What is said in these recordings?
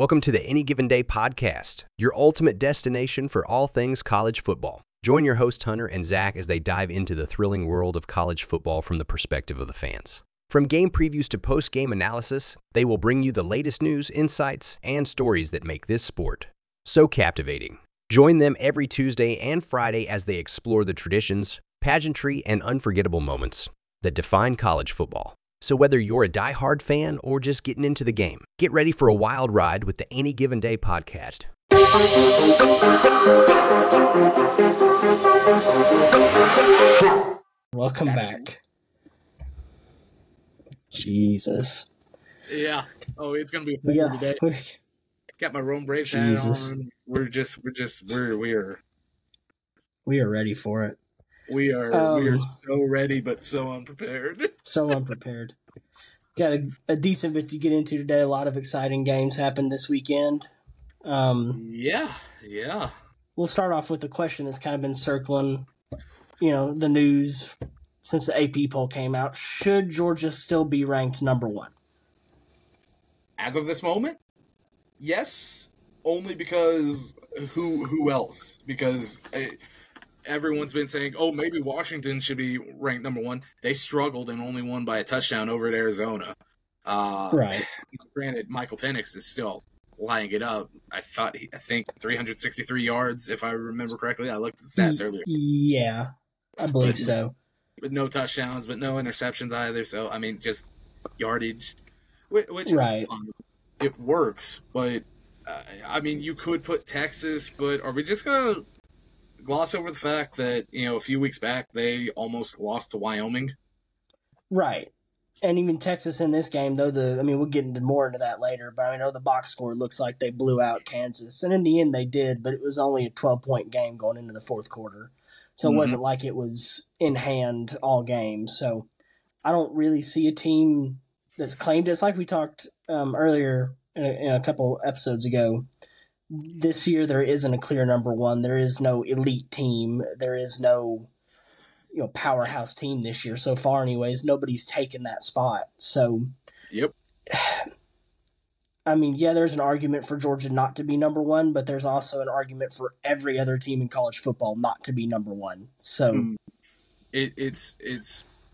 Welcome to the Any Given Day podcast, your ultimate destination for all things college football. Join your hosts Hunter and Zach as they dive into the thrilling world of college football from the perspective of the fans. From game previews to post-game analysis, they will bring you the latest news, insights, and stories that make this sport so captivating. Join them every Tuesday and Friday as they explore the traditions, pageantry, and unforgettable moments that define college football. So whether you're a diehard fan or just getting into the game, get ready for a wild ride with the Any Given Day podcast. Welcome back. Jesus. Yeah. Oh, it's gonna be a fun today. Got my Rome Braves hat on. We are ready for it. We are so ready, but so unprepared. Got a decent bit to get into today. A lot of exciting games happened this weekend. Yeah. We'll start off with a question that's kind of been circling, the news since the AP poll came out. Should Georgia still be ranked number one? As of this moment, yes. Only because who else? Because everyone's been saying, oh, maybe Washington should be ranked number one. They struggled and only won by a touchdown over at Arizona. Right. Granted, Michael Penix is still lining it up. I think 363 yards, if I remember correctly. I looked at the stats earlier. Yeah, I believe so. But no touchdowns, but no interceptions either. So, I mean, just yardage, which is fun. It works. But, you could put Texas, but are we just going to gloss over the fact that, a few weeks back they almost lost to Wyoming? Right. And even Texas in this game, though, we'll get into more into that later, but the box score looks like they blew out Kansas. And in the end they did, but it was only a 12-point game going into the fourth quarter. So it wasn't like it was in hand all game. So I don't really see a team that's claimed it. It's like we talked earlier in a couple episodes ago. This year, there isn't a clear number one. There is no elite team. There is no, powerhouse team this year so far. Anyways, nobody's taken that spot. So, yep. There's an argument for Georgia not to be number one, but there's also an argument for every other team in college football not to be number one. So, it's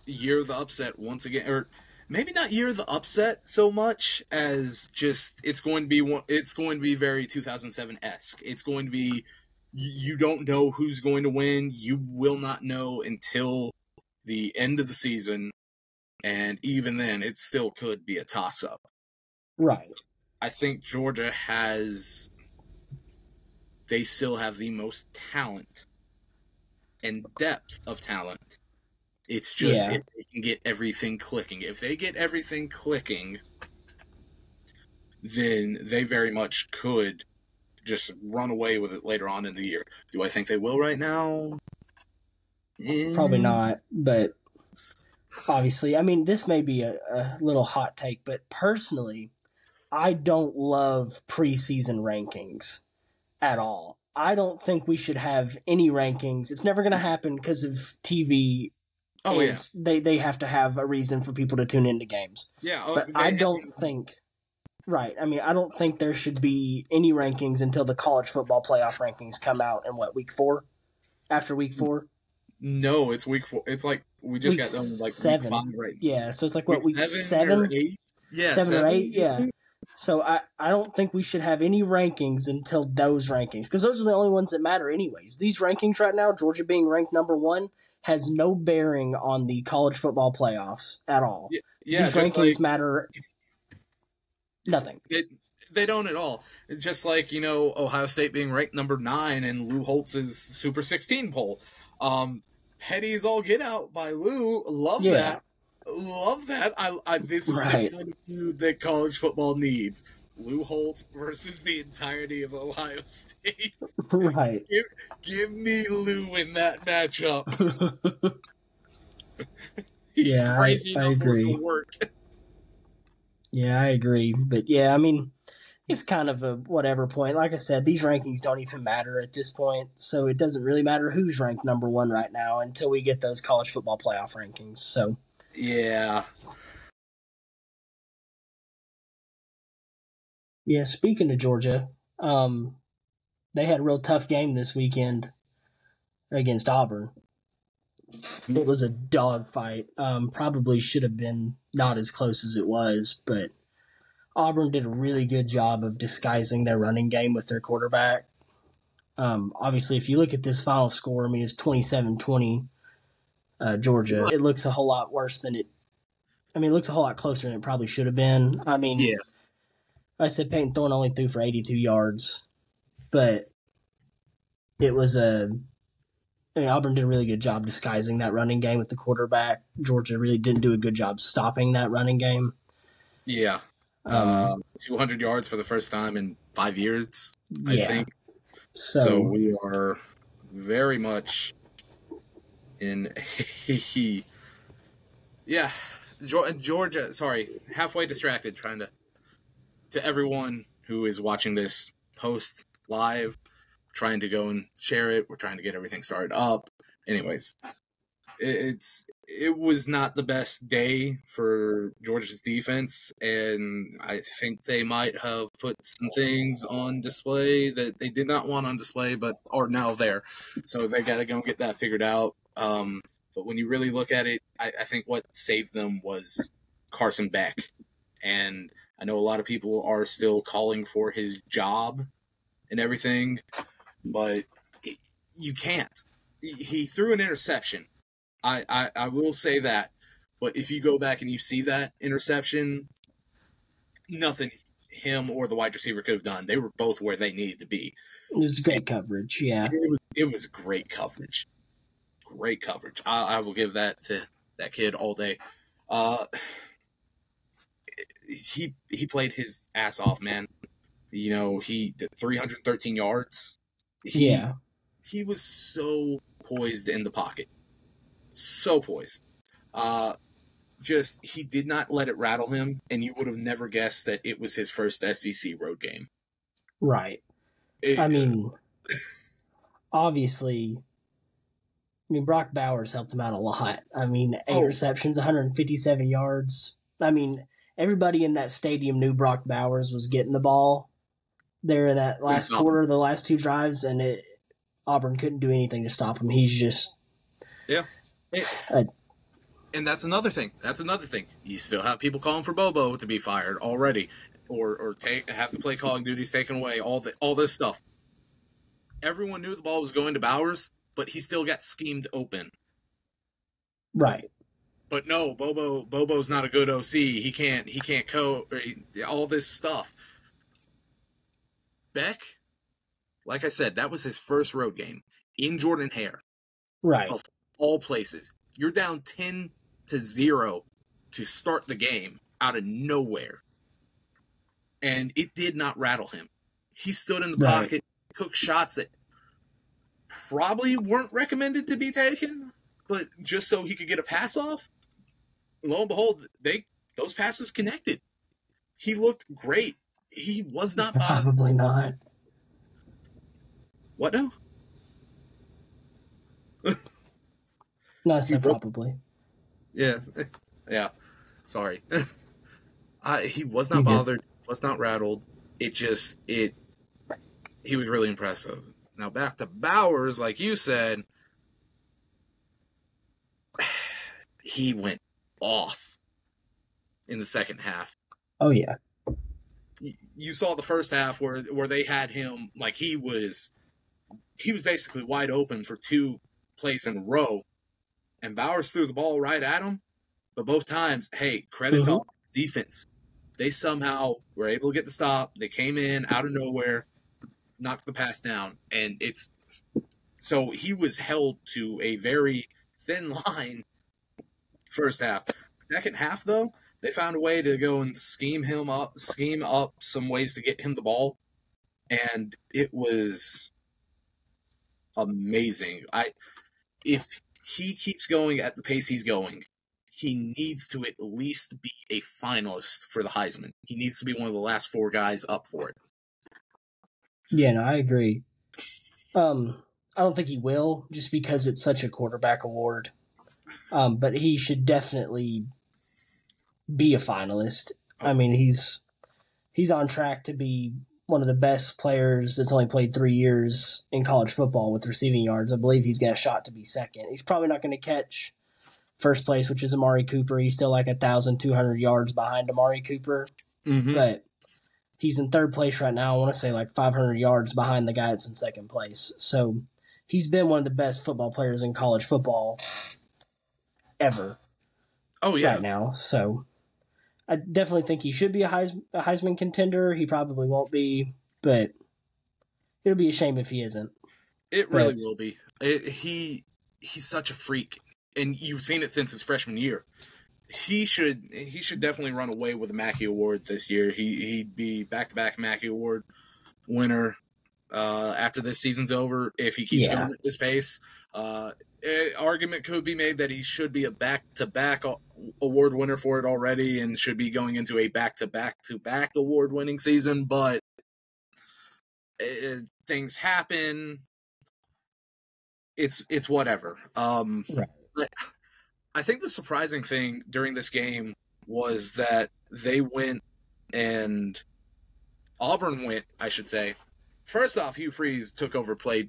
year of the upset once again, or maybe not year of the upset so much as just it's going to be very 2007-esque. It's going to be you don't know who's going to win. You will not know until the end of the season, and even then, it still could be a toss-up. Right. I think Georgia they still have the most talent and depth of talent. It's just if they can get everything clicking. If they get everything clicking, then they very much could just run away with it later on in the year. Do I think they will right now? Probably not, but obviously, this may be a little hot take, but personally, I don't love preseason rankings at all. I don't think we should have any rankings. It's never going to happen because of TV. Oh, yeah. They have to have a reason for people to tune into games. Yeah. But I don't think – right. I don't think there should be any rankings until the college football playoff rankings come out in, week four? After week four? No, it's week four. It's like we just got done like seven. Week 5 right now. Yeah, so it's like week seven? Or eight? Yeah, seven or eight, yeah. So I don't think we should have any rankings until those rankings because those are the only ones that matter anyways. These rankings right now, Georgia being ranked number one, has no bearing on the college football playoffs at all. Yeah, these rankings matter nothing. They don't at all. It's just like, Ohio State being ranked number 9 in Lou Holtz's Super 16 poll. Petty's all get out by Lou. Love that. This is the kind of food that college football needs. Lou Holtz versus the entirety of Ohio State. Right. Give me Lou in that matchup. He's crazy enough for it to work. Yeah, I agree. But, it's kind of a whatever point. Like I said, these rankings don't even matter at this point, so it doesn't really matter who's ranked number one right now until we get those college football playoff rankings. So, yeah. Yeah, speaking of Georgia, they had a real tough game this weekend against Auburn. It was a dogfight. Probably should have been not as close as it was, but Auburn did a really good job of disguising their running game with their quarterback. Obviously, if you look at this final score, I mean, it's 27-20 Georgia. It looks a whole lot worse than it – I mean, it looks a whole lot closer than it probably should have been. I mean, yeah. I said Peyton Thorne only threw for 82 yards, but it was a – I mean, Auburn did a really good job disguising that running game with the quarterback. Georgia really didn't do a good job stopping that running game. Yeah. 200 yards for the first time in 5 years, I think. So we are very much in a – yeah, Georgia – sorry, halfway distracted trying to everyone who is watching this post live – trying to go and share it. We're trying to get everything started up. Anyways, it was not the best day for Georgia's defense, and I think they might have put some things on display that they did not want on display but are now there. So they got to go and get that figured out. But when you really look at it, I think what saved them was Carson Beck. And I know a lot of people are still calling for his job and everything, but you can't. He threw an interception. I will say that. But if you go back and you see that interception, nothing him or the wide receiver could have done. They were both where they needed to be. It was great coverage, yeah. It was great coverage. Great coverage. I will give that to that kid all day. He played his ass off, man. You know, he did 313 yards. He was so poised in the pocket. So poised. He did not let it rattle him, and you would have never guessed that it was his first SEC road game. Right. Obviously, Brock Bowers helped him out a lot. I mean, 8 receptions, 157 yards. I mean, everybody in that stadium knew Brock Bowers was getting the ball there in that last quarter, the last 2 drives, and Auburn couldn't do anything to stop him. He's just – yeah. And that's another thing. You still have people calling for Bobo to be fired already or have the play calling duties taken away, all this stuff. Everyone knew the ball was going to Bowers, but he still got schemed open. Right. But no, Bobo's not a good OC. He can't all this stuff. Beck, like I said, that was his first road game in Jordan-Hare. Right. Of all places. You're down 10-0 to start the game out of nowhere. And it did not rattle him. He stood in the pocket, took shots that probably weren't recommended to be taken, but just so he could get a pass off. Lo and behold, those passes connected. He looked great. He was not bothered. Probably not. What now? No, I said probably. Yeah. Yeah. Sorry. He was not bothered. Was not rattled. He was really impressive. Now back to Bowers, like you said, he went off in the second half. Oh, yeah. You saw the first half where they had him, like he was basically wide open for 2 plays in a row, and Bowers threw the ball right at him. But both times, hey, credit to defense. They somehow were able to get the stop. They came in out of nowhere, knocked the pass down, and so he was held to a very thin line first half. Second half, though, they found a way to go and scheme up some ways to get him the ball, and it was amazing. If he keeps going at the pace he's going, he needs to at least be a finalist for the Heisman. He needs to be one of the last 4 guys up for it. Yeah, no, I agree. I don't think he will, just because it's such a quarterback award. But he should definitely be a finalist. I mean, he's he's on track to be one of the best players that's only played 3 years in college football with receiving yards. I believe he's got a shot to be second. He's probably not going to catch first place, which is Amari Cooper. He's still like 1,200 yards behind Amari Cooper. Mm-hmm. But he's in third place right now. I want to say like 500 yards behind the guy that's in second place. So he's been one of the best football players in college football ever. Oh, yeah. Right now. So I definitely think he should be a Heisman contender. He probably won't be, but it'll be a shame if he isn't. It really will be. He's such a freak, and you've seen it since his freshman year. He should definitely run away with the Mackey Award this year. He'd be back-to-back Mackey Award winner after this season's over if he keeps going at this pace. Argument could be made that he should be a back-to-back award winner for it already and should be going into a back-to-back-to-back award-winning season, but things happen. It's whatever. Right. I think the surprising thing during this game was that they went and Auburn went, I should say. First off, Hugh Freeze took over play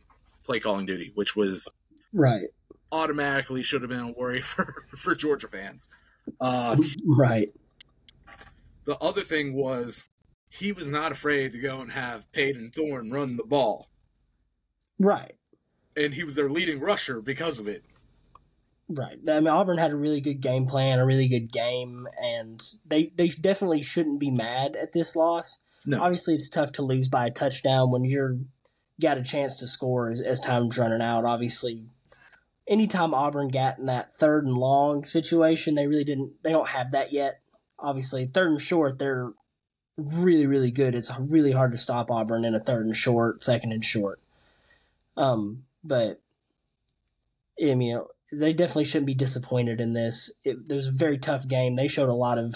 calling duty, which was right. Automatically should have been a worry for Georgia fans. Right. The other thing was he was not afraid to go and have Peyton Thorne run the ball. Right. And he was their leading rusher because of it. Right. I mean, Auburn had a really good game plan, a really good game, and they definitely shouldn't be mad at this loss. No. Obviously, it's tough to lose by a touchdown when you're got a chance to score as time's running out. Obviously, anytime Auburn got in that third and long situation, they don't have that yet. Obviously, third and short, they're really, really good. It's really hard to stop Auburn in a third and short, second and short. But I mean, they definitely shouldn't be disappointed in this. It was a very tough game. They showed a lot of,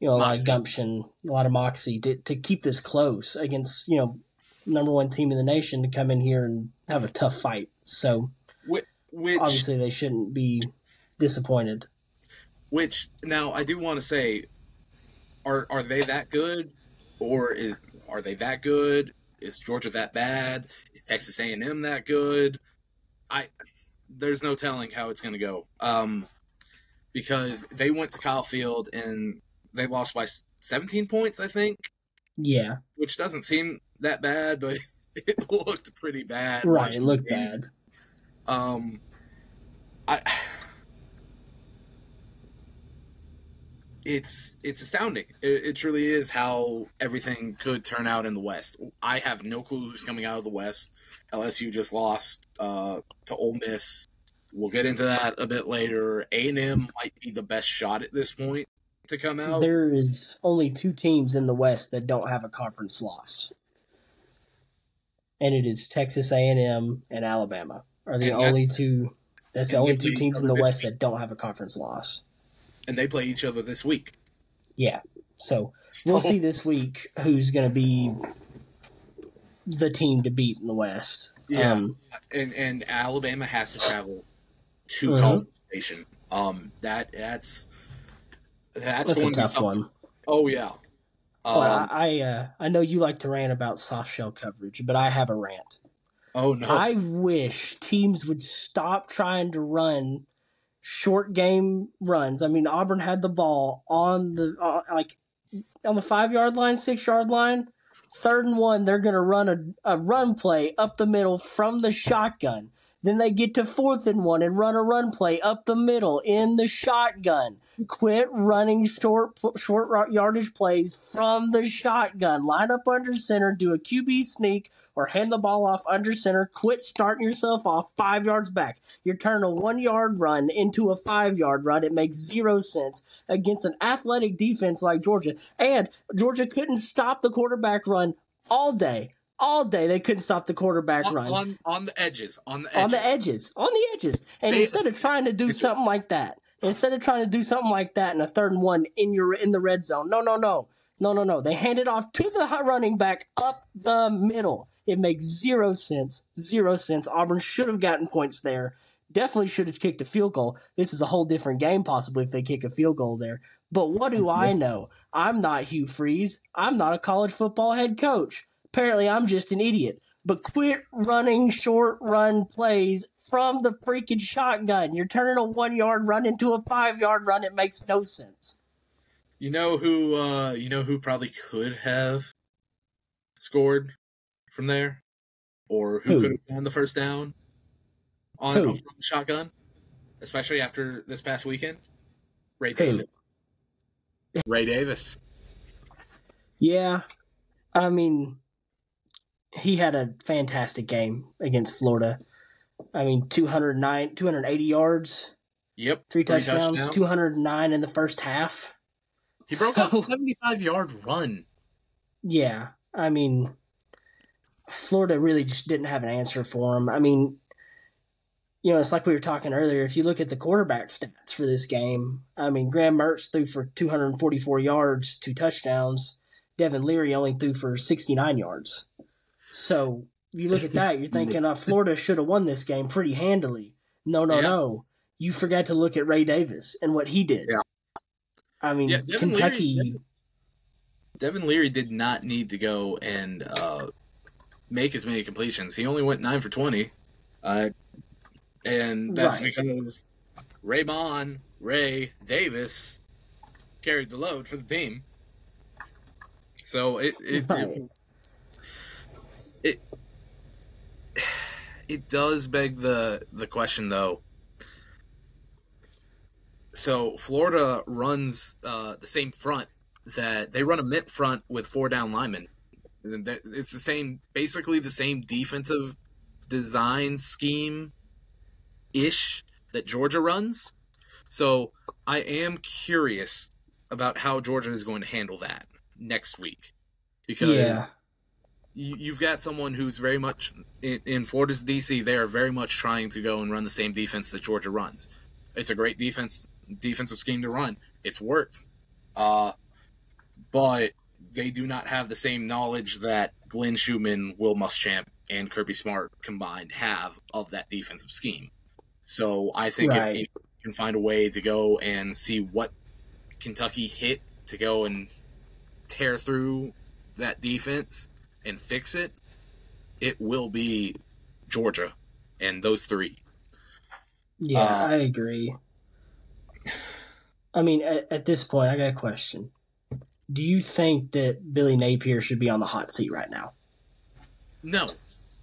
moxie. A lot of gumption, a lot of moxie to keep this close against, number one team in the nation to come in here and have a tough fight. So which, obviously they shouldn't be disappointed. Which, now I do want to say, are they that good? Or are they that good? Is Georgia that bad? Is Texas A&M that good? There's no telling how it's going to go. Because they went to Kyle Field and they lost by 17 points, I think. Yeah. Which doesn't seem that bad, but it looked pretty bad. Right, it looked bad. It's astounding. It truly is how everything could turn out in the West. I have no clue who's coming out of the West. LSU just lost to Ole Miss. We'll get into that a bit later. A&M might be the best shot at this point to come out. There is only two teams in the West that don't have a conference loss, and it is Texas A&M and Alabama are the only two. That's the only two teams in the West that don't have a conference loss, and they play each other this week. Yeah, so we'll see this week who's going to be the team to beat in the West. Yeah, and Alabama has to travel to College Station. That's going a tough one. Oh, yeah. I know you like to rant about soft shell coverage, but I have a rant. Oh, no. I wish teams would stop trying to run short game runs. I mean, Auburn had the ball on the 5-yard line, 6-yard line, third and one. They're going to run a run play up the middle from the shotgun. Then they get to fourth and one and run a run play up the middle in the shotgun. Quit running short yardage plays from the shotgun. Line up under center, do a QB sneak, or hand the ball off under center. Quit starting yourself off 5 yards back. You're turning a 1-yard run into a 5-yard run. It makes 0 sense against an athletic defense like Georgia. And Georgia couldn't stop the quarterback run all day. They couldn't stop the quarterback run. On the edges. And instead of trying to do something like that in a third and one in the red zone, no. They hand it off to the running back up the middle. It makes 0 sense. Auburn should have gotten points there. Definitely should have kicked a field goal. This is a whole different game possibly if they kick a field goal there. But what do I know? I'm not Hugh Freeze. I'm not a college football head coach. Apparently, I'm just an idiot. But quit running short run plays from the freaking shotgun. You're turning a 1-yard run into a 5-yard run. It makes no sense. You know who probably could have scored from there, or who could have gotten the first down on a shotgun, especially after this past weekend? Ray Davis. Yeah. I mean, he had a fantastic game against Florida. I mean, 280 yards. Yep. Three touchdowns. 209 in the first half. He broke up a 75-yard run. Yeah. I mean, Florida really just didn't have an answer for him. I mean, you know, it's like we were talking earlier. If you look at the quarterback stats for this game, I mean, Graham Mertz threw for 244 yards, 2 touchdowns. Devin Leary only threw for 69 yards. So you look at that, you're thinking, Florida should have won this game pretty handily. No. You forgot to look at Ray Davis and what he did. Yeah. I mean, Kentucky. Devin Leary did not need to go and make as many completions. He only went 9 for 20. And that's because Ray Davis carried the load for the team. So it does beg the question, though. So Florida runs the same front that they run a mint front with 4 down linemen. It's the same, basically the same defensive design scheme ish that Georgia runs. So I am curious about how Georgia is going to handle that next week, because you've got someone who's very much in Florida's DC. They are very much trying to go and run the same defense that Georgia runs. It's a great defensive scheme to run. It's worked. But they do not have the same knowledge that Glenn Schumann, Will Muschamp, and Kirby Smart combined have of that defensive scheme. So I think if anyone can find a way to go and see what Kentucky hit to go and tear through that defense and fix it, it will be Georgia and those 3. Yeah, I agree. I mean, at this point, I got a question. Do you think that Billy Napier should be on the hot seat right now? No.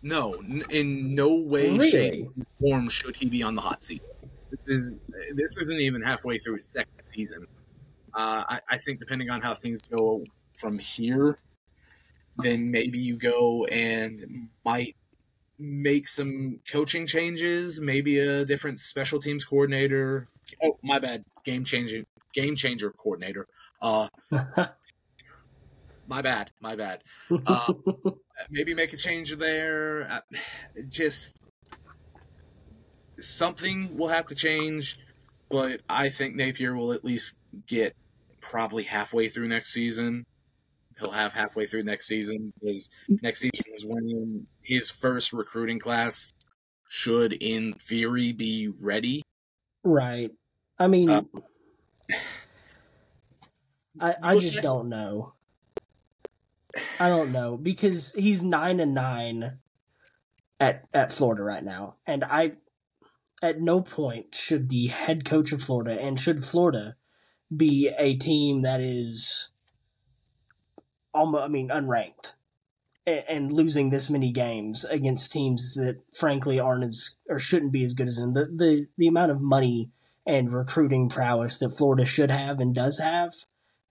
No, in no way, shape, or form should he be on the hot seat. This isn't even halfway through his second season. I think depending on how things go from here, then maybe you go and might make some coaching changes, maybe a different special teams coordinator. Oh, my bad, game changer coordinator. My bad. Maybe make a change there. Just something will have to change, but I think Napier will at least get probably halfway through next season. He'll have halfway through next season, because next season is when his first recruiting class should, in theory, be ready. Right. I mean, I just don't know. I don't know, because he's 9-9 at Florida right now, and at no point should the head coach of Florida, and should Florida be a team that is unranked and losing this many games against teams that frankly aren't as, or shouldn't be as good as them. The amount of money and recruiting prowess that Florida should have and does have,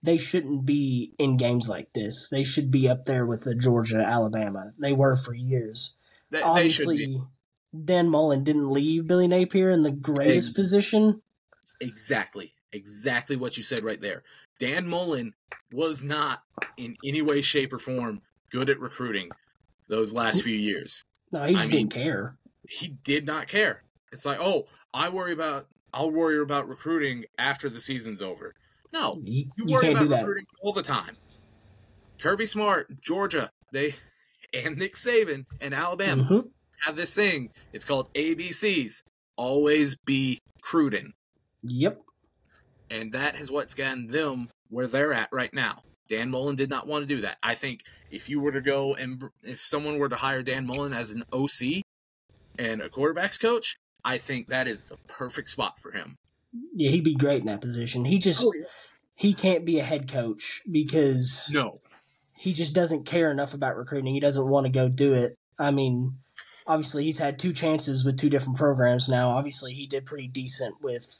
they shouldn't be in games like this. They should be up there with the Georgia, Alabama. They were for years. Obviously, Dan Mullen didn't leave Billy Napier in the greatest position. Exactly what you said right there. Dan Mullen was not in any way, shape, or form good at recruiting those last few years. No, he just didn't care. He did not care. It's like, oh, I'll worry about recruiting after the season's over. No, you worry about recruiting all the time. Kirby Smart, Georgia, and Nick Saban and Alabama have this thing. It's called ABCs. Always be recruiting. Yep. And that is what's gotten them where they're at right now. Dan Mullen did not want to do that. I think if you were to go and if someone were to hire Dan Mullen as an OC and a quarterback's coach, I think that is the perfect spot for him. Yeah, he'd be great in that position. He just he can't be a head coach because he just doesn't care enough about recruiting. He doesn't want to go do it. I mean, obviously he's had two chances with two different programs now. Obviously he did pretty decent with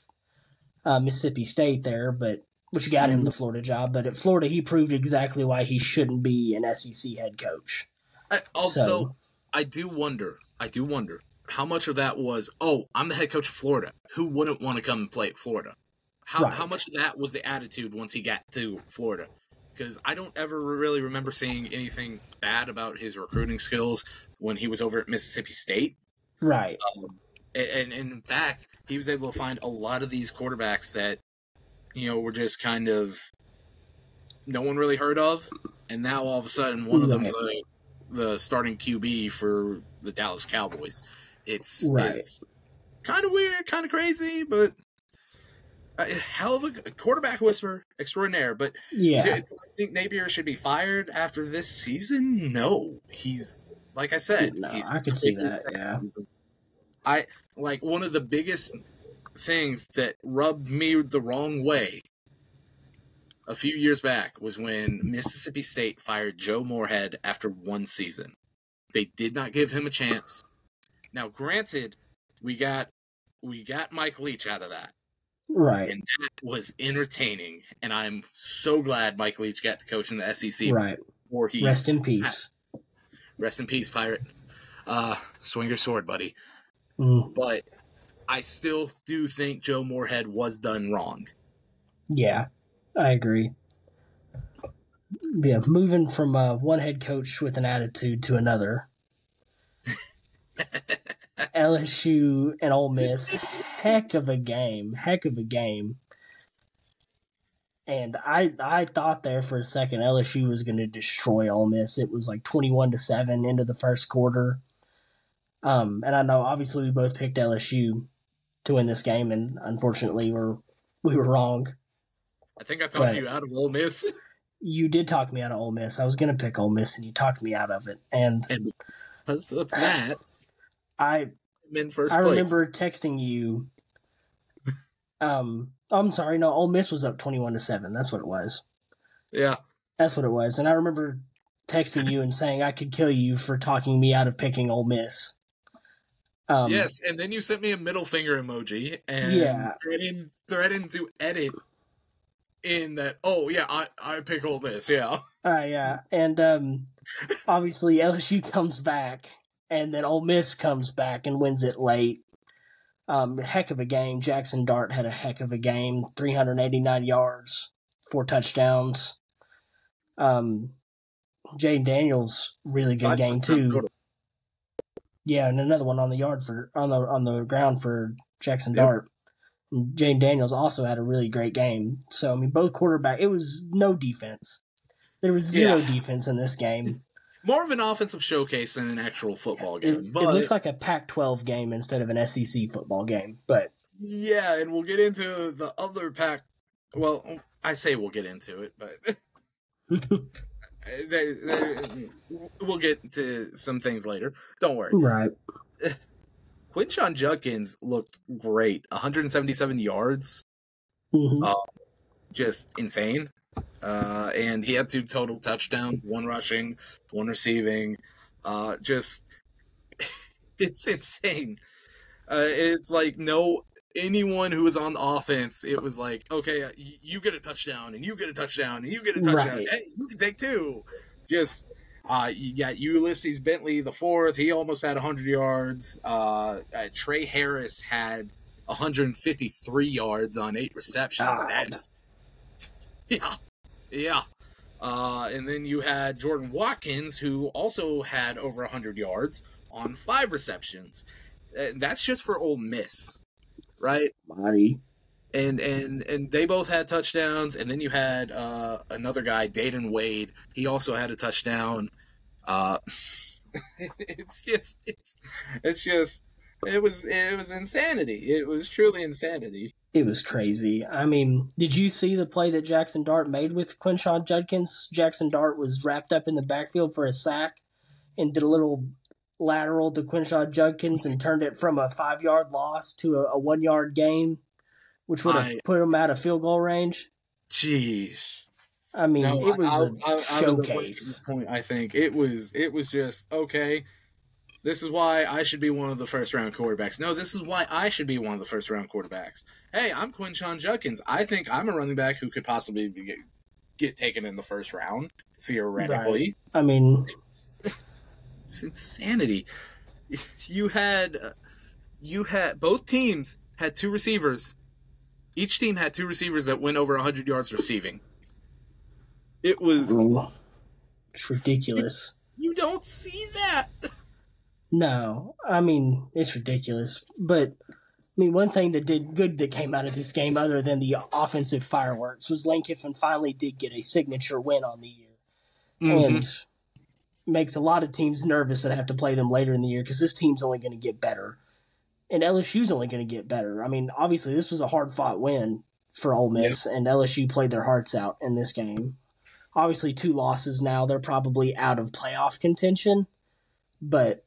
Mississippi State there, but which got him the Florida job. But at Florida, he proved exactly why he shouldn't be an SEC head coach. I do wonder how much of that was, oh, I'm the head coach of Florida. Who wouldn't want to come and play at Florida? How much of that was the attitude once he got to Florida? Because I don't ever really remember seeing anything bad about his recruiting skills when he was over at Mississippi State. Right. And in fact, he was able to find a lot of these quarterbacks that, you know, were just kind of no one really heard of. And now all of a sudden one of them's like the starting QB for the Dallas Cowboys. It's kind of weird, kind of crazy, but a hell of a quarterback whisperer extraordinaire. But do I think Napier should be fired after this season? No. He's, like I said. No, I could see that, yeah. Season. One of the biggest things that rubbed me the wrong way a few years back was when Mississippi State fired Joe Moorhead after one season. They did not give him a chance. Now, granted, we got Mike Leach out of that. Right. And that was entertaining, and I'm so glad Mike Leach got to coach in the SEC. Right. Rest in peace. Rest in peace, Pirate. Swing your sword, buddy. Mm. But I still do think Joe Moorhead was done wrong. Yeah, I agree. Yeah, moving from one head coach with an attitude to another. LSU and Ole Miss, heck of a game. And I thought there for a second LSU was going to destroy Ole Miss. It was like 21-7 into the first quarter. And I know obviously we both picked LSU to win this game, and unfortunately we were wrong. I think I talked you out of Ole Miss. You did talk me out of Ole Miss. I was going to pick Ole Miss, and you talked me out of it. And because of that, I remember texting you. I'm sorry, no, Ole Miss was up 21-7. That's what it was. Yeah, that's what it was. And I remember texting you and saying I could kill you for talking me out of picking Ole Miss. Yes, and then you sent me a middle finger emoji and threatened to edit in that. Oh yeah, I pick Ole Miss. Yeah. Yeah, and obviously LSU comes back. And then Ole Miss comes back and wins it late. Heck of a game. Jackson Dart had a heck of a game. 389 yards, 4 touchdowns. Jaden Daniels, really good game too. Yeah, and another one on the yard for on the ground for Jackson Dart. Jaden Daniels also had a really great game. So I mean, both quarterback. It was no defense. There was zero defense in this game. More of an offensive showcase than an actual football game. But it looks like a Pac-12 game instead of an SEC football game. But yeah, and we'll get into the other Pac. Well, I say we'll get into it, but we'll get to some things later. Don't worry. Right. Quinshon Judkins looked great. 177 yards. Mm-hmm. Just insane. And he had 2 total touchdowns, 1 rushing, 1 receiving. It's insane. It's like anyone who was on the offense, it was like, okay, you get a touchdown, and you get a touchdown, and you get a touchdown. Right. Hey, you can take 2. You got Ulysses Bentley, the 4th. He almost had 100 yards. Trey Harris had 153 yards on 8 receptions. Yeah. And then you had Jordan Watkins, who also had over 100 yards on 5 receptions. That's just for Ole Miss, right? Mighty. And they both had touchdowns. And then you had another guy, Dayton Wade. He also had a touchdown. It was insanity. It was truly insanity. It was crazy. I mean, did you see the play that Jackson Dart made with Quinshon Judkins? Jackson Dart was wrapped up in the backfield for a sack and did a little lateral to Quinshon Judkins and turned it from a 5-yard loss to a 1-yard gain, which would have put him out of field goal range. Jeez. I mean, no, it was a showcase. I think it was just, okay, this is why I should be one of the first-round quarterbacks. No, this is why I should be one of the first-round quarterbacks. Hey, I'm Quinshon Judkins. I think I'm a running back who could possibly get taken in the first round, theoretically. Right. I mean, it's insanity. You had both teams had two receivers. Each team had two receivers that went over 100 yards receiving. It was it's ridiculous. You don't see that. No, I mean, it's ridiculous. But, I mean, one thing that did good that came out of this game other than the offensive fireworks was Lane Kiffin finally did get a signature win on the year. Mm-hmm. And makes a lot of teams nervous that have to play them later in the year because this team's only going to get better. And LSU's only going to get better. I mean, obviously, this was a hard-fought win for Ole Miss, and LSU played their hearts out in this game. Obviously, two losses now. They're probably out of playoff contention, but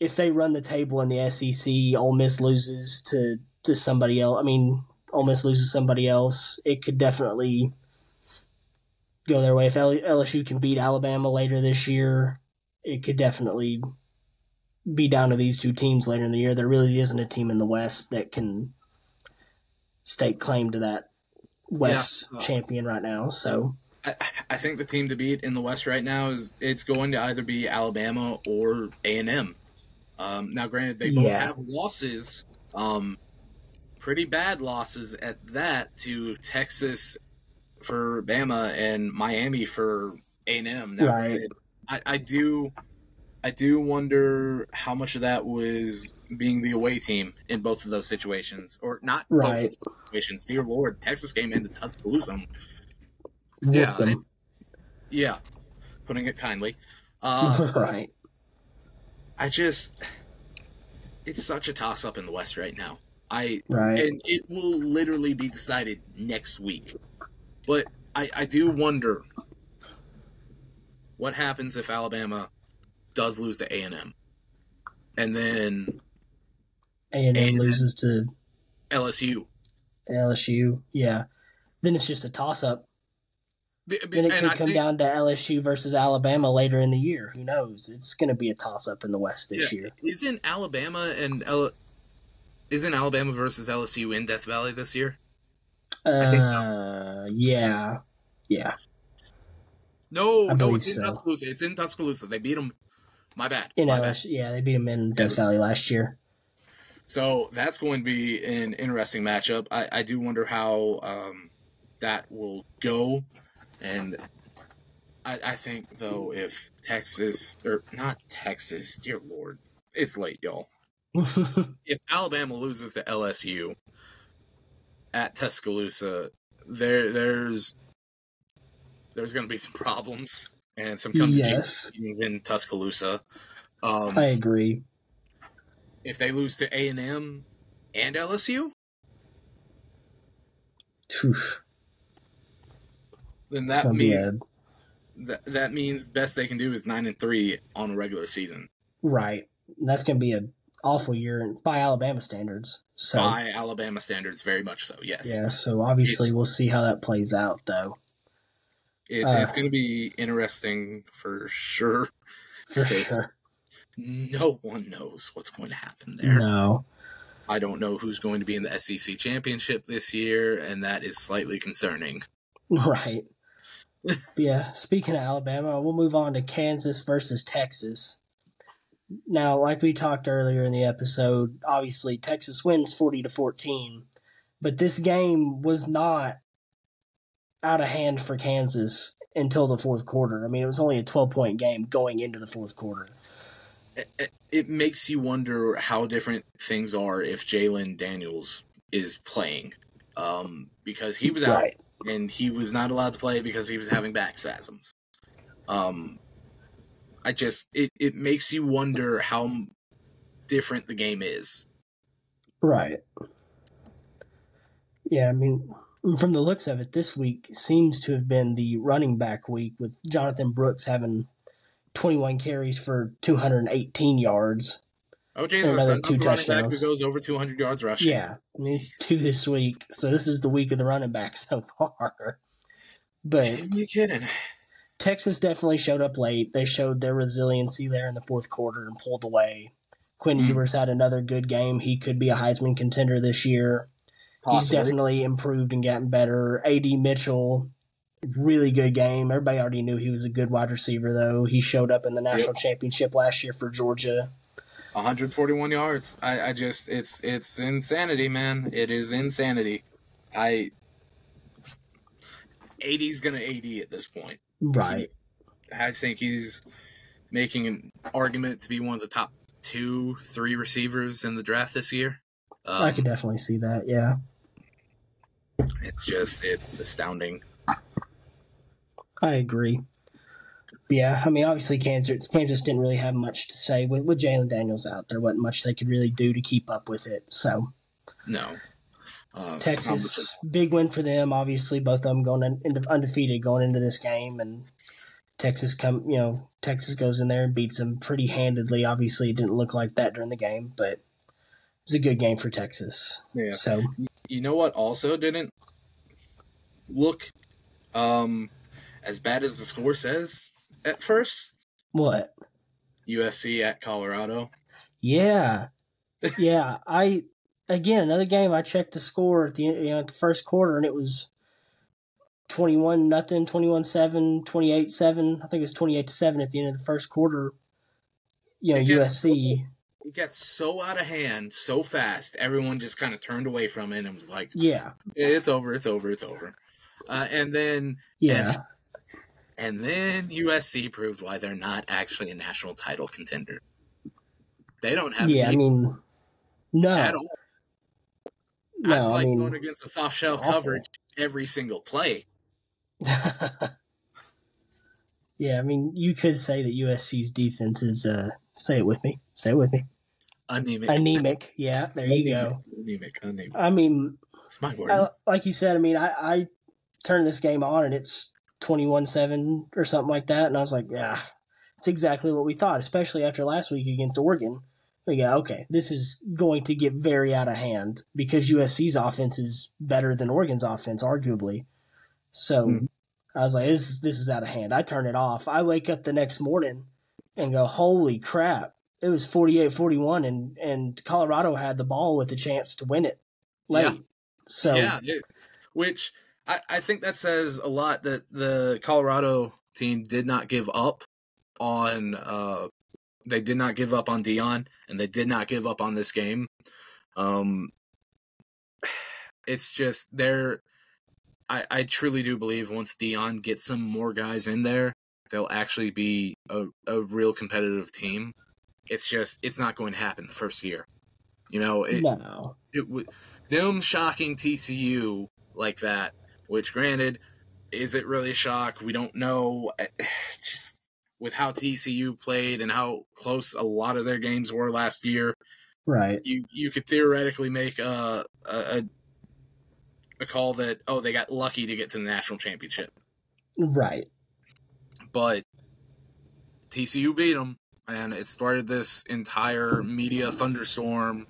if they run the table in the SEC, Ole Miss loses to somebody else. I mean, Ole Miss loses somebody else. It could definitely go their way. If LSU can beat Alabama later this year, it could definitely be down to these two teams later in the year. There really isn't a team in the West that can stake claim to that West champion right now. So I think the team to beat in the West right now is it's going to either be Alabama or A&M. Now, granted, they both have losses, pretty bad losses at that, to Texas for Bama and Miami for A&M. Now, granted, I do wonder how much of that was being the away team in both of those situations, or not both of those situations. Dear Lord, Texas came into Tuscaloosa. Yeah, putting it kindly. Right. It's such a toss-up in the West right now. And it will literally be decided next week. But I do wonder what happens if Alabama does lose to A&M. And then A&M loses to LSU. Then it's just a toss-up. Then it could come down to LSU versus Alabama later in the year. Who knows? It's going to be a toss-up in the West this year. Isn't Alabama versus LSU in Death Valley this year? I think so. Yeah. No, it's in Tuscaloosa. It's in Tuscaloosa. They beat them. My bad. They beat them in Death Valley last year. So that's going to be an interesting matchup. I do wonder how that will go. And I think, though, if Texas – or not Texas, dear Lord. It's late, y'all. If Alabama loses to LSU at Tuscaloosa, there's going to be some problems and some competition in Tuscaloosa. I agree. If they lose to A&M and LSU? Oof. Then that means best they can do is 9-3 on a regular season. Right. That's going to be an awful year by Alabama standards. By Alabama standards, very much so, yes. Yeah, so obviously we'll see how that plays out, though. It's going to be interesting for sure. For sure. No one knows what's going to happen there. No. I don't know who's going to be in the SEC championship this year, and that is slightly concerning. Right. Yeah, speaking of Alabama, we'll move on to Kansas versus Texas. Now, like we talked earlier in the episode, obviously Texas wins 40-14, but this game was not out of hand for Kansas until the fourth quarter. I mean, it was only a 12-point game going into the fourth quarter. It makes you wonder how different things are if Jalon Daniels is playing, because he was out. Right. And he was not allowed to play because he was having back spasms. It makes you wonder how different the game is. Right. Yeah, I mean, from the looks of it, this week seems to have been the running back week, with Jonathan Brooks having 21 carries for 218 yards. OJ is another two touchdowns. Who goes over 200 yards rushing. Yeah, I mean, it's two this week, so this is the week of the running back so far. But you kidding? Texas definitely showed up late. They showed their resiliency there in the fourth quarter and pulled away. Quinn Ewers had another good game. He could be a Heisman contender this year. Possibly. He's definitely improved and gotten better. A.D. Mitchell, really good game. Everybody already knew he was a good wide receiver, though. He showed up in the national championship last year for Georgia. 141 yards. I just, it's insanity, man. It is insanity. AD's going to AD at this point. Right. I think he's making an argument to be one of the top 2-3 receivers in the draft this year. I could definitely see that, yeah. It's just, it's astounding. I agree. Yeah, I mean, obviously Kansas didn't really have much to say. With Jalon Daniels out, there wasn't much they could really do to keep up with it. So, no. Texas, big win for them, obviously. Both of them going undefeated going into this game, and Texas goes in there and beats them pretty handedly. Obviously, it didn't look like that during the game, but it was a good game for Texas. Yeah. So, you know what also didn't look as bad as the score says at first? What? USC at Colorado. Yeah. Yeah, Again, another game. I checked the score at the at the first quarter, and it was 21-0, 21-7, 28-7. I think it was 28-7 at the end of the first quarter. You know, USC. It got so out of hand so fast. Everyone just kind of turned away from it and was like, "Yeah, it's over." And then USC proved why they're not actually a national title contender. They don't have. Yeah, I mean, no. At all. That's going against a soft shell coverage every single play. Yeah, I mean, you could say that USC's defense is, say it with me. Anemic. Yeah, there you go. Anemic. I mean, it's my word. Like you said, I mean, I turned this game on and it's 21-7 or something like that. And I was like, yeah, it's exactly what we thought, especially after last week against Oregon. Yeah, okay, this is going to get very out of hand because USC's offense is better than Oregon's offense, arguably. So I was like, this is out of hand. I turn it off. I wake up the next morning and go, holy crap, it was 48-41, and Colorado had the ball with a chance to win it late. Yeah. So, yeah, which I think that says a lot that the Colorado team did not give up on – they did not give up on Dion, and they did not give up on this game. It's just they're – I truly do believe once Dion gets some more guys in there, they'll actually be a real competitive team. It's just – it's not going to happen the first year. You know, them shocking TCU like that, which granted, is it really a shock? We don't know. Just – with how TCU played and how close a lot of their games were last year. Right. You could theoretically make a call that, oh, they got lucky to get to the national championship. Right. But TCU beat them, and it started this entire media thunderstorm,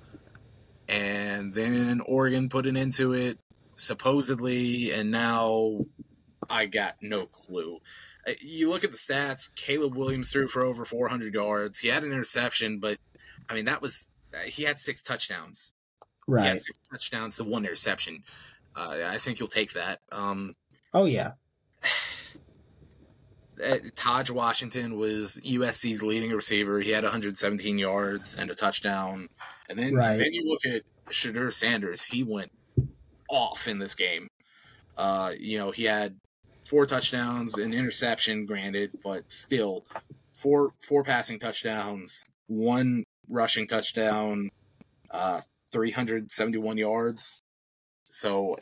and then Oregon put an end to it, supposedly, and now I got no clue. You look at the stats, Caleb Williams threw for over 400 yards. He had an interception, but, I mean, he had 6 touchdowns. Right. He had 6 touchdowns to 1 interception. I think you'll take that. Oh, yeah. Taj Washington was USC's leading receiver. He had 117 yards and a touchdown. And then, then you look at Shadur Sanders. He went off in this game. He had 4 touchdowns, an interception, granted, but still, four passing touchdowns, 1 rushing touchdown, 371 yards. So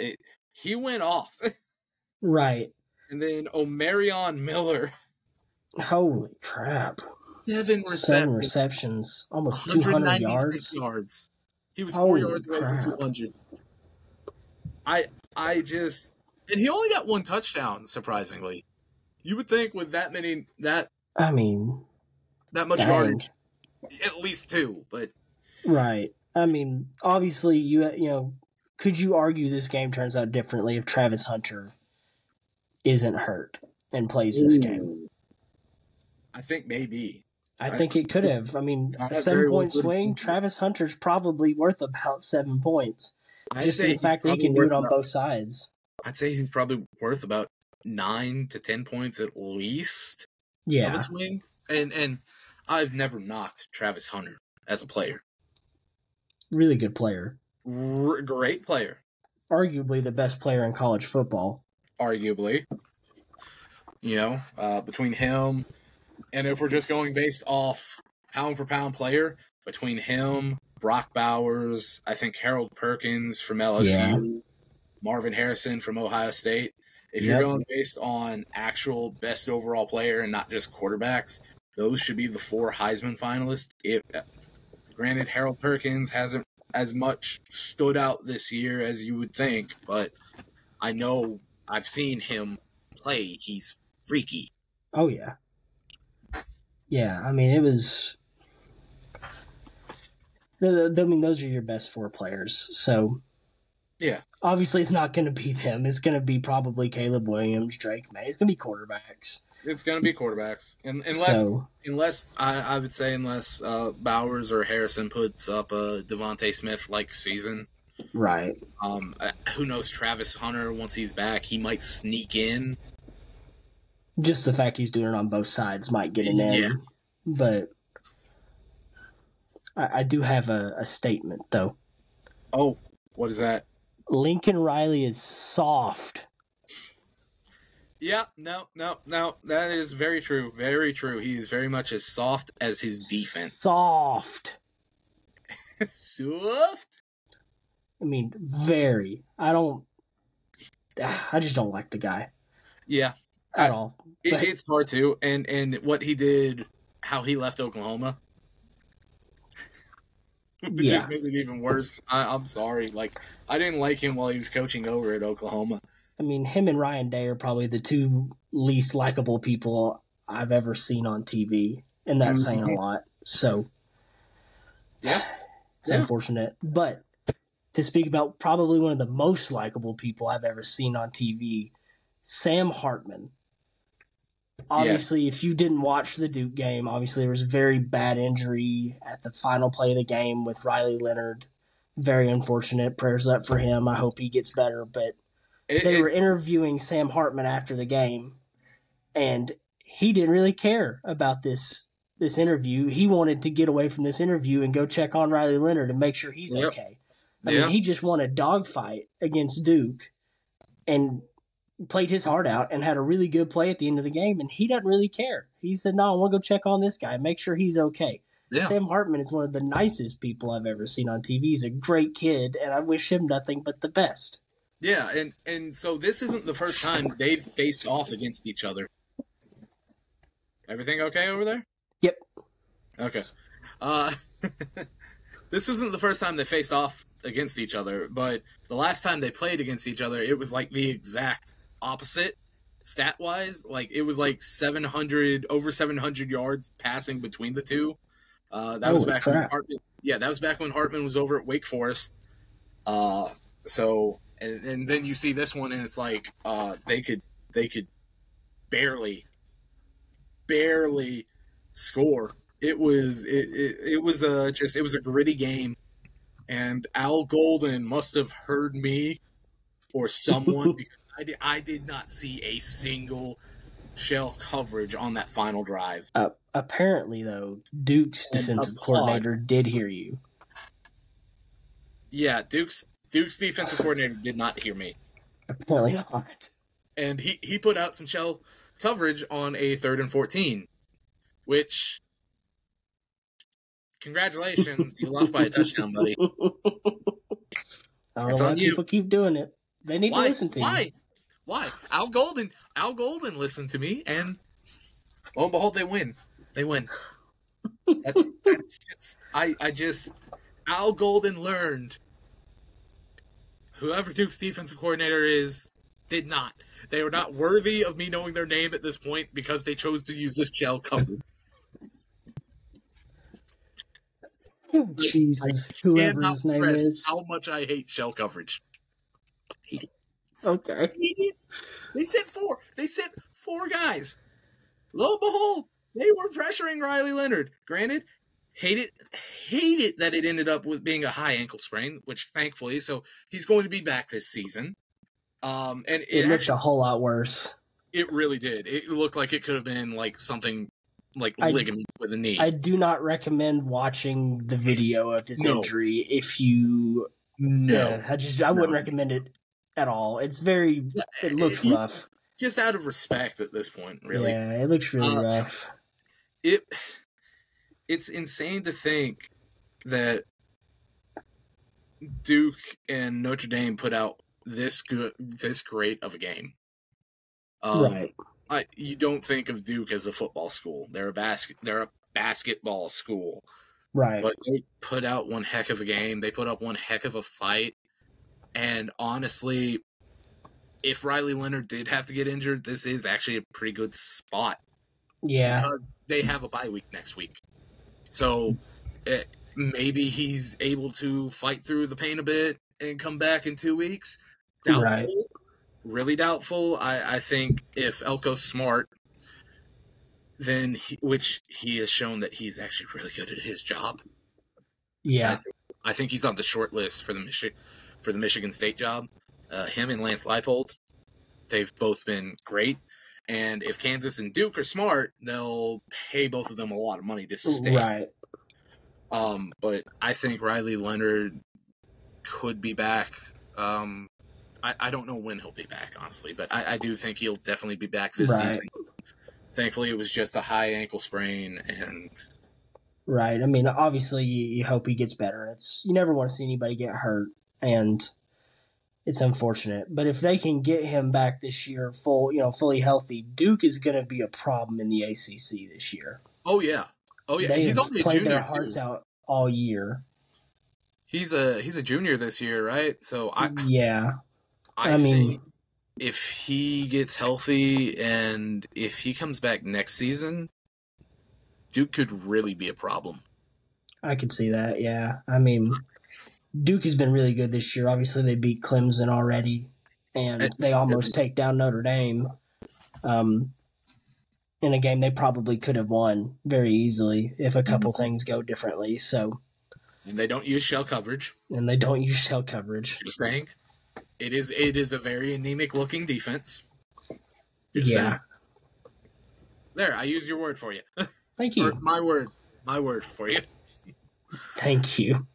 he went off, right? And then Omarion Miller, holy crap, 7 receptions, almost 200 yards. He was 4 yards away from 200. I just – and he only got one touchdown, surprisingly. You would think with that many – that much yardage, at least two, but – Right. I mean, obviously, you know, could you argue this game turns out differently if Travis Hunter isn't hurt and plays this game? I think maybe. I think it could have. I mean, a 7-point swing, Travis Hunter's probably worth about 7 points. Just the fact that he can do it on both sides. I'd say he's probably worth about 9 to 10 points at least. Yeah. Of a swing. And I've never knocked Travis Hunter as a player. Really good player. Great player. Arguably the best player in college football. Arguably. You know, between him... And if we're just going based off pound-for-pound player, between him, Brock Bowers, I think Harold Perkins from LSU, Marvin Harrison from Ohio State, if you're going based on actual best overall player and not just quarterbacks, those should be the four Heisman finalists. Granted, Harold Perkins hasn't as much stood out this year as you would think, but I know I've seen him play. He's freaky. Oh, yeah. Yeah, I mean, it was – I mean, those are your best four players. So, yeah, obviously it's not going to be them. It's going to be probably Caleb Williams, Drake May. It's going to be quarterbacks. It's going to be quarterbacks. Unless Bowers or Harrison puts up a Devontae Smith-like season. Right. Who knows, Travis Hunter, once he's back, he might sneak in. Just the fact he's doing it on both sides might get an in. Yeah. But I do have a statement, though. Oh, what is that? Lincoln Riley is soft. Yeah, no. That is very true. Very true. He is very much as soft as his defense. Soft. Soft? I mean, very. I just don't like the guy. Yeah. At all. It's hard to, and what he did, how he left Oklahoma, just made it even worse. I'm sorry. Like, I didn't like him while he was coaching over at Oklahoma. I mean, him and Ryan Day are probably the two least likable people I've ever seen on TV, and that's saying a lot. So, yeah, it's unfortunate. But to speak about probably one of the most likable people I've ever seen on TV, Sam Hartman. Obviously, if you didn't watch the Duke game, obviously there was a very bad injury at the final play of the game with Riley Leonard. Very unfortunate. Prayers up for him. I hope he gets better. But they were interviewing Sam Hartman after the game, and he didn't really care about this interview. He wanted to get away from this interview and go check on Riley Leonard and make sure he's okay. I mean, he just won a dogfight against Duke and played his heart out and had a really good play at the end of the game, and he doesn't really care. He said, no, I want to go check on this guy, make sure he's okay. Yeah. Sam Hartman is one of the nicest people I've ever seen on TV. He's a great kid, and I wish him nothing but the best. Yeah, and so this isn't the first time they've faced off against each other. Everything okay over there? Yep. Okay. This isn't the first time they faced off against each other, but the last time they played against each other, it was like the exact opposite stat wise. Like, it was like 700 yards passing between the two. That was back when Hartman was over at Wake Forest. So and then you see this one, and it's like they could barely score. It was a gritty game, and Al Golden must have heard me or someone, because I did not see a single shell coverage on that final drive. Apparently, though, Duke's defensive coordinator did hear you. Yeah, Duke's defensive coordinator did not hear me. Apparently not. And he put out some shell coverage on a 3rd and 14, which... Congratulations, you lost by a touchdown, buddy. I don't know why people keep doing it. They need to listen to you. Why? Al Golden listened to me, and lo and behold, they win. They win. That's just Al Golden learned whoever Duke's defensive coordinator is did not. They are not worthy of me knowing their name at this point because they chose to use this gel cover. Oh, Jesus, whoever his name is. How much I hate shell coverage. Okay. They sent four. They sent four guys. Lo and behold, they were pressuring Riley Leonard. Granted, hated that it ended up with being a high ankle sprain, which thankfully, so he's going to be back this season. And it looked actually a whole lot worse. It really did. It looked like it could have been like something like ligament with a knee. I do not recommend watching the video of his injury if you. No, yeah, I wouldn't recommend it at all. It's very. It looks rough. Just out of respect at this point, really. Yeah, it looks really rough. It's insane to think that Duke and Notre Dame put out this great of a game. Right. You don't think of Duke as a football school. They're a basketball school. Right. But they put out one heck of a game. They put up one heck of a fight. And honestly, if Riley Leonard did have to get injured, this is actually a pretty good spot. Yeah. Because they have a bye week next week. So maybe he's able to fight through the pain a bit and come back in 2 weeks. Doubtful. Right. Really doubtful. I think if Elko's smart, then which he has shown that he's actually really good at his job. Yeah, I think he's on the short list for the Michigan State job. Him and Lance Leipold, they've both been great. And if Kansas and Duke are smart, they'll pay both of them a lot of money to stay. Right. But I think Riley Leonard could be back. I don't know when he'll be back, honestly, but I do think he'll definitely be back this season. Thankfully, it was just a high ankle sprain. And right. I mean, obviously, you hope he gets better. You never want to see anybody get hurt, and it's unfortunate. But if they can get him back this year, fully healthy, Duke is going to be a problem in the ACC this year. Oh yeah, They he's only played their hearts out all year. He's a junior this year, right? So I mean, if he gets healthy and if he comes back next season, Duke could really be a problem. I could see that, yeah. I mean, Duke has been really good this year. Obviously, they beat Clemson already, and they almost take down Notre Dame in a game they probably could have won very easily if a couple things go differently. So, and they don't use shell coverage. Just saying. It is a very anemic looking defense. Just saying. There, I used your word for you. Thank you. Or my word for you. Thank you.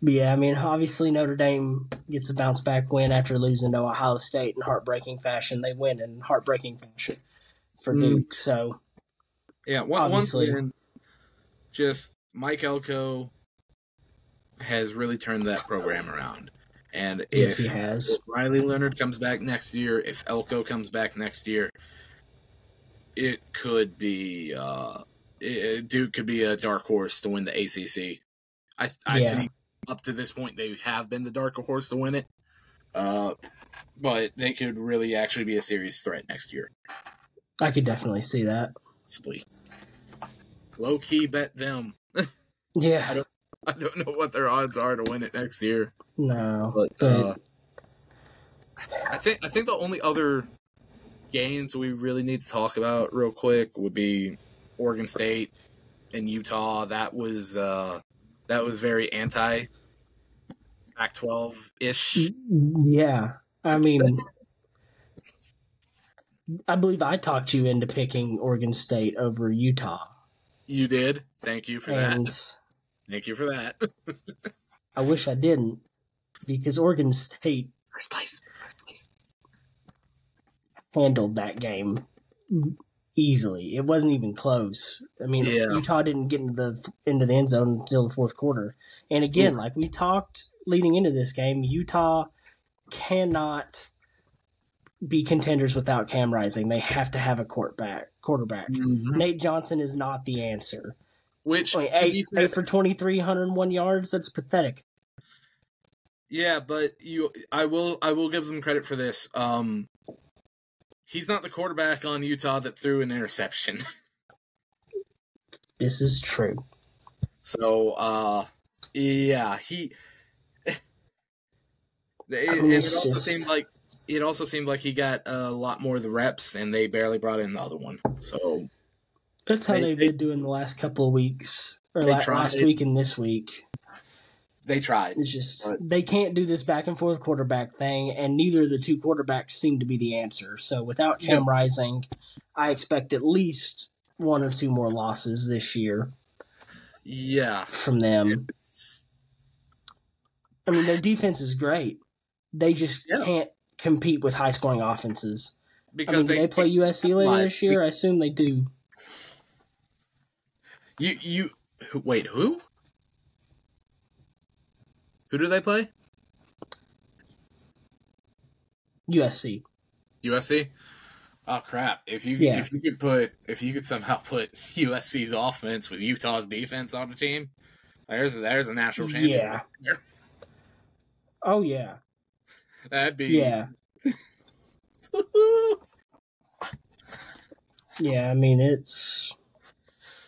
But yeah, I mean, obviously Notre Dame gets a bounce back win after losing to Ohio State in heartbreaking fashion. They win in heartbreaking fashion for Duke. So yeah, obviously, once again, just Mike Elko has really turned that program around. And yes, he has. If Riley Leonard comes back next year, if Elko comes back next year, it could be Duke could be a dark horse to win the ACC. I think up to this point they have been the dark horse to win it, but they could really actually be a serious threat next year. I could definitely see that. Low key bet them. Yeah. I don't know what their odds are to win it next year. No, but I think the only other games we really need to talk about real quick would be Oregon State and Utah. That was very anti Pac-12 ish. Yeah, I mean, I believe I talked you into picking Oregon State over Utah. You did. Thank you for that. Thank you for that. I wish I didn't, because Oregon State first place handled that game easily. It wasn't even close. I mean, Utah didn't get into the end zone until the fourth quarter. And again, like we talked leading into this game, Utah cannot be contenders without Cam Rising. They have to have a quarterback. Mm-hmm. Nate Johnson is not the answer. Which 8 for 23, 101 yards, that's pathetic. Yeah, but I will give them credit for this. He's not the quarterback on Utah that threw an interception. This is true. So, yeah, he. It also seemed like he got a lot more of the reps, and they barely brought in the other one. So that's how they've been doing the last couple of weeks, or last week and this week. They tried. It's just they can't do this back and forth quarterback thing, and neither of the two quarterbacks seem to be the answer. So without him rising, I expect at least one or two more losses this year. Yeah, from them. I mean, their defense is great. They just can't compete with high-scoring offenses. Because they play USC later this year. I assume they do. Wait, who? Who do they play? USC. Oh crap! If you could somehow put USC's offense with Utah's defense on the team, there's a national champion. Yeah. There. Oh yeah. That'd be yeah. I mean, it's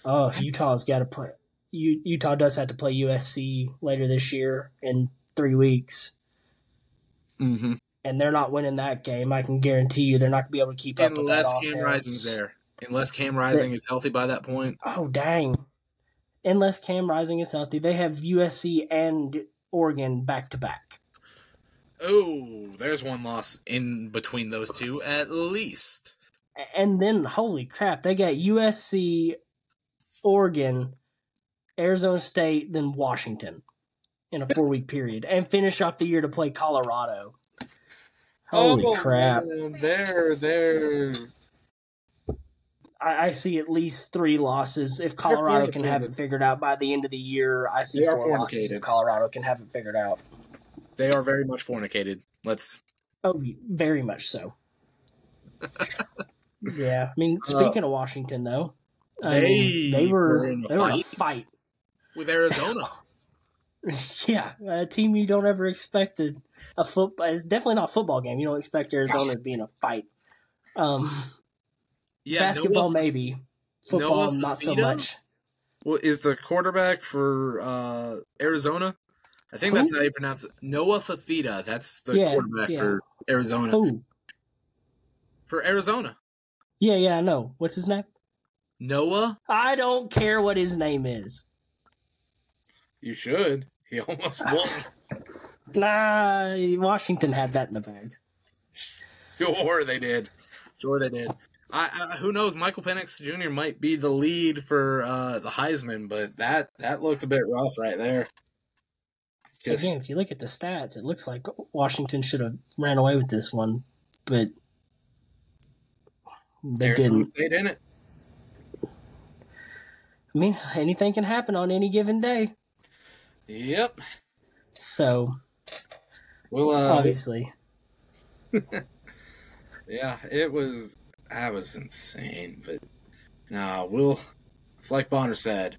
Utah's got to play. Utah does have to play USC later this year in 3 weeks. Mm-hmm. And they're not winning that game. I can guarantee you they're not going to be able to keep up with that offense. Unless Cam Rising is healthy by that point. Oh, dang. Unless Cam Rising is healthy. They have USC and Oregon back-to-back. Oh, there's one loss in between those two at least. And then, holy crap, they got USC, Oregon, Arizona State, then Washington in a 4-week period, and finish off the year to play Colorado. Holy crap. Man, there. I see at least 3 losses. If Colorado can have it figured out by the end of the year, I see 4 losses if Colorado can have it figured out. They are very much fornicated. Oh, very much so. Yeah. I mean, speaking of Washington, though, they were in a fight with Arizona. Yeah, a team you don't ever expect a football. It's definitely not a football game. You don't expect Arizona to be in a fight. Basketball maybe, football not so much. Well, is the quarterback for Arizona? I think that's how you pronounce it. Noah Fafita. That's the quarterback for Arizona. Who? For Arizona. Yeah, I know. What's his name? Noah. I don't care what his name is. You should. He almost won. Nah, Washington had that in the bag. Sure they did. I who knows? Michael Penix Jr. might be the lead for the Heisman, but that looked a bit rough right there. Again, if you look at the stats, it looks like Washington should have ran away with this one, but they didn't. They didn't. I mean, anything can happen on any given day. Yep. So, well, obviously. Yeah, it was. I was insane, but no, it's like Bonner said.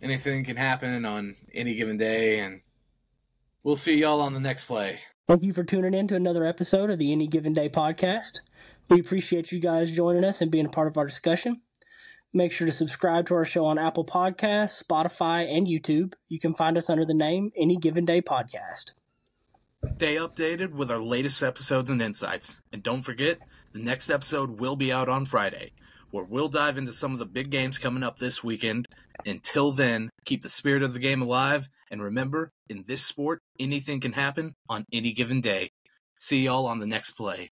Anything can happen on any given day, and we'll see y'all on the next play. Thank you for tuning in to another episode of the Any Given Day podcast. We appreciate you guys joining us and being a part of our discussion. Make sure to subscribe to our show on Apple Podcasts, Spotify, and YouTube. You can find us under the name Any Given Day Podcast. Stay updated with our latest episodes and insights. And don't forget, the next episode will be out on Friday, where we'll dive into some of the big games coming up this weekend. Until then, keep the spirit of the game alive. And remember, in this sport, anything can happen on any given day. See y'all on the next play.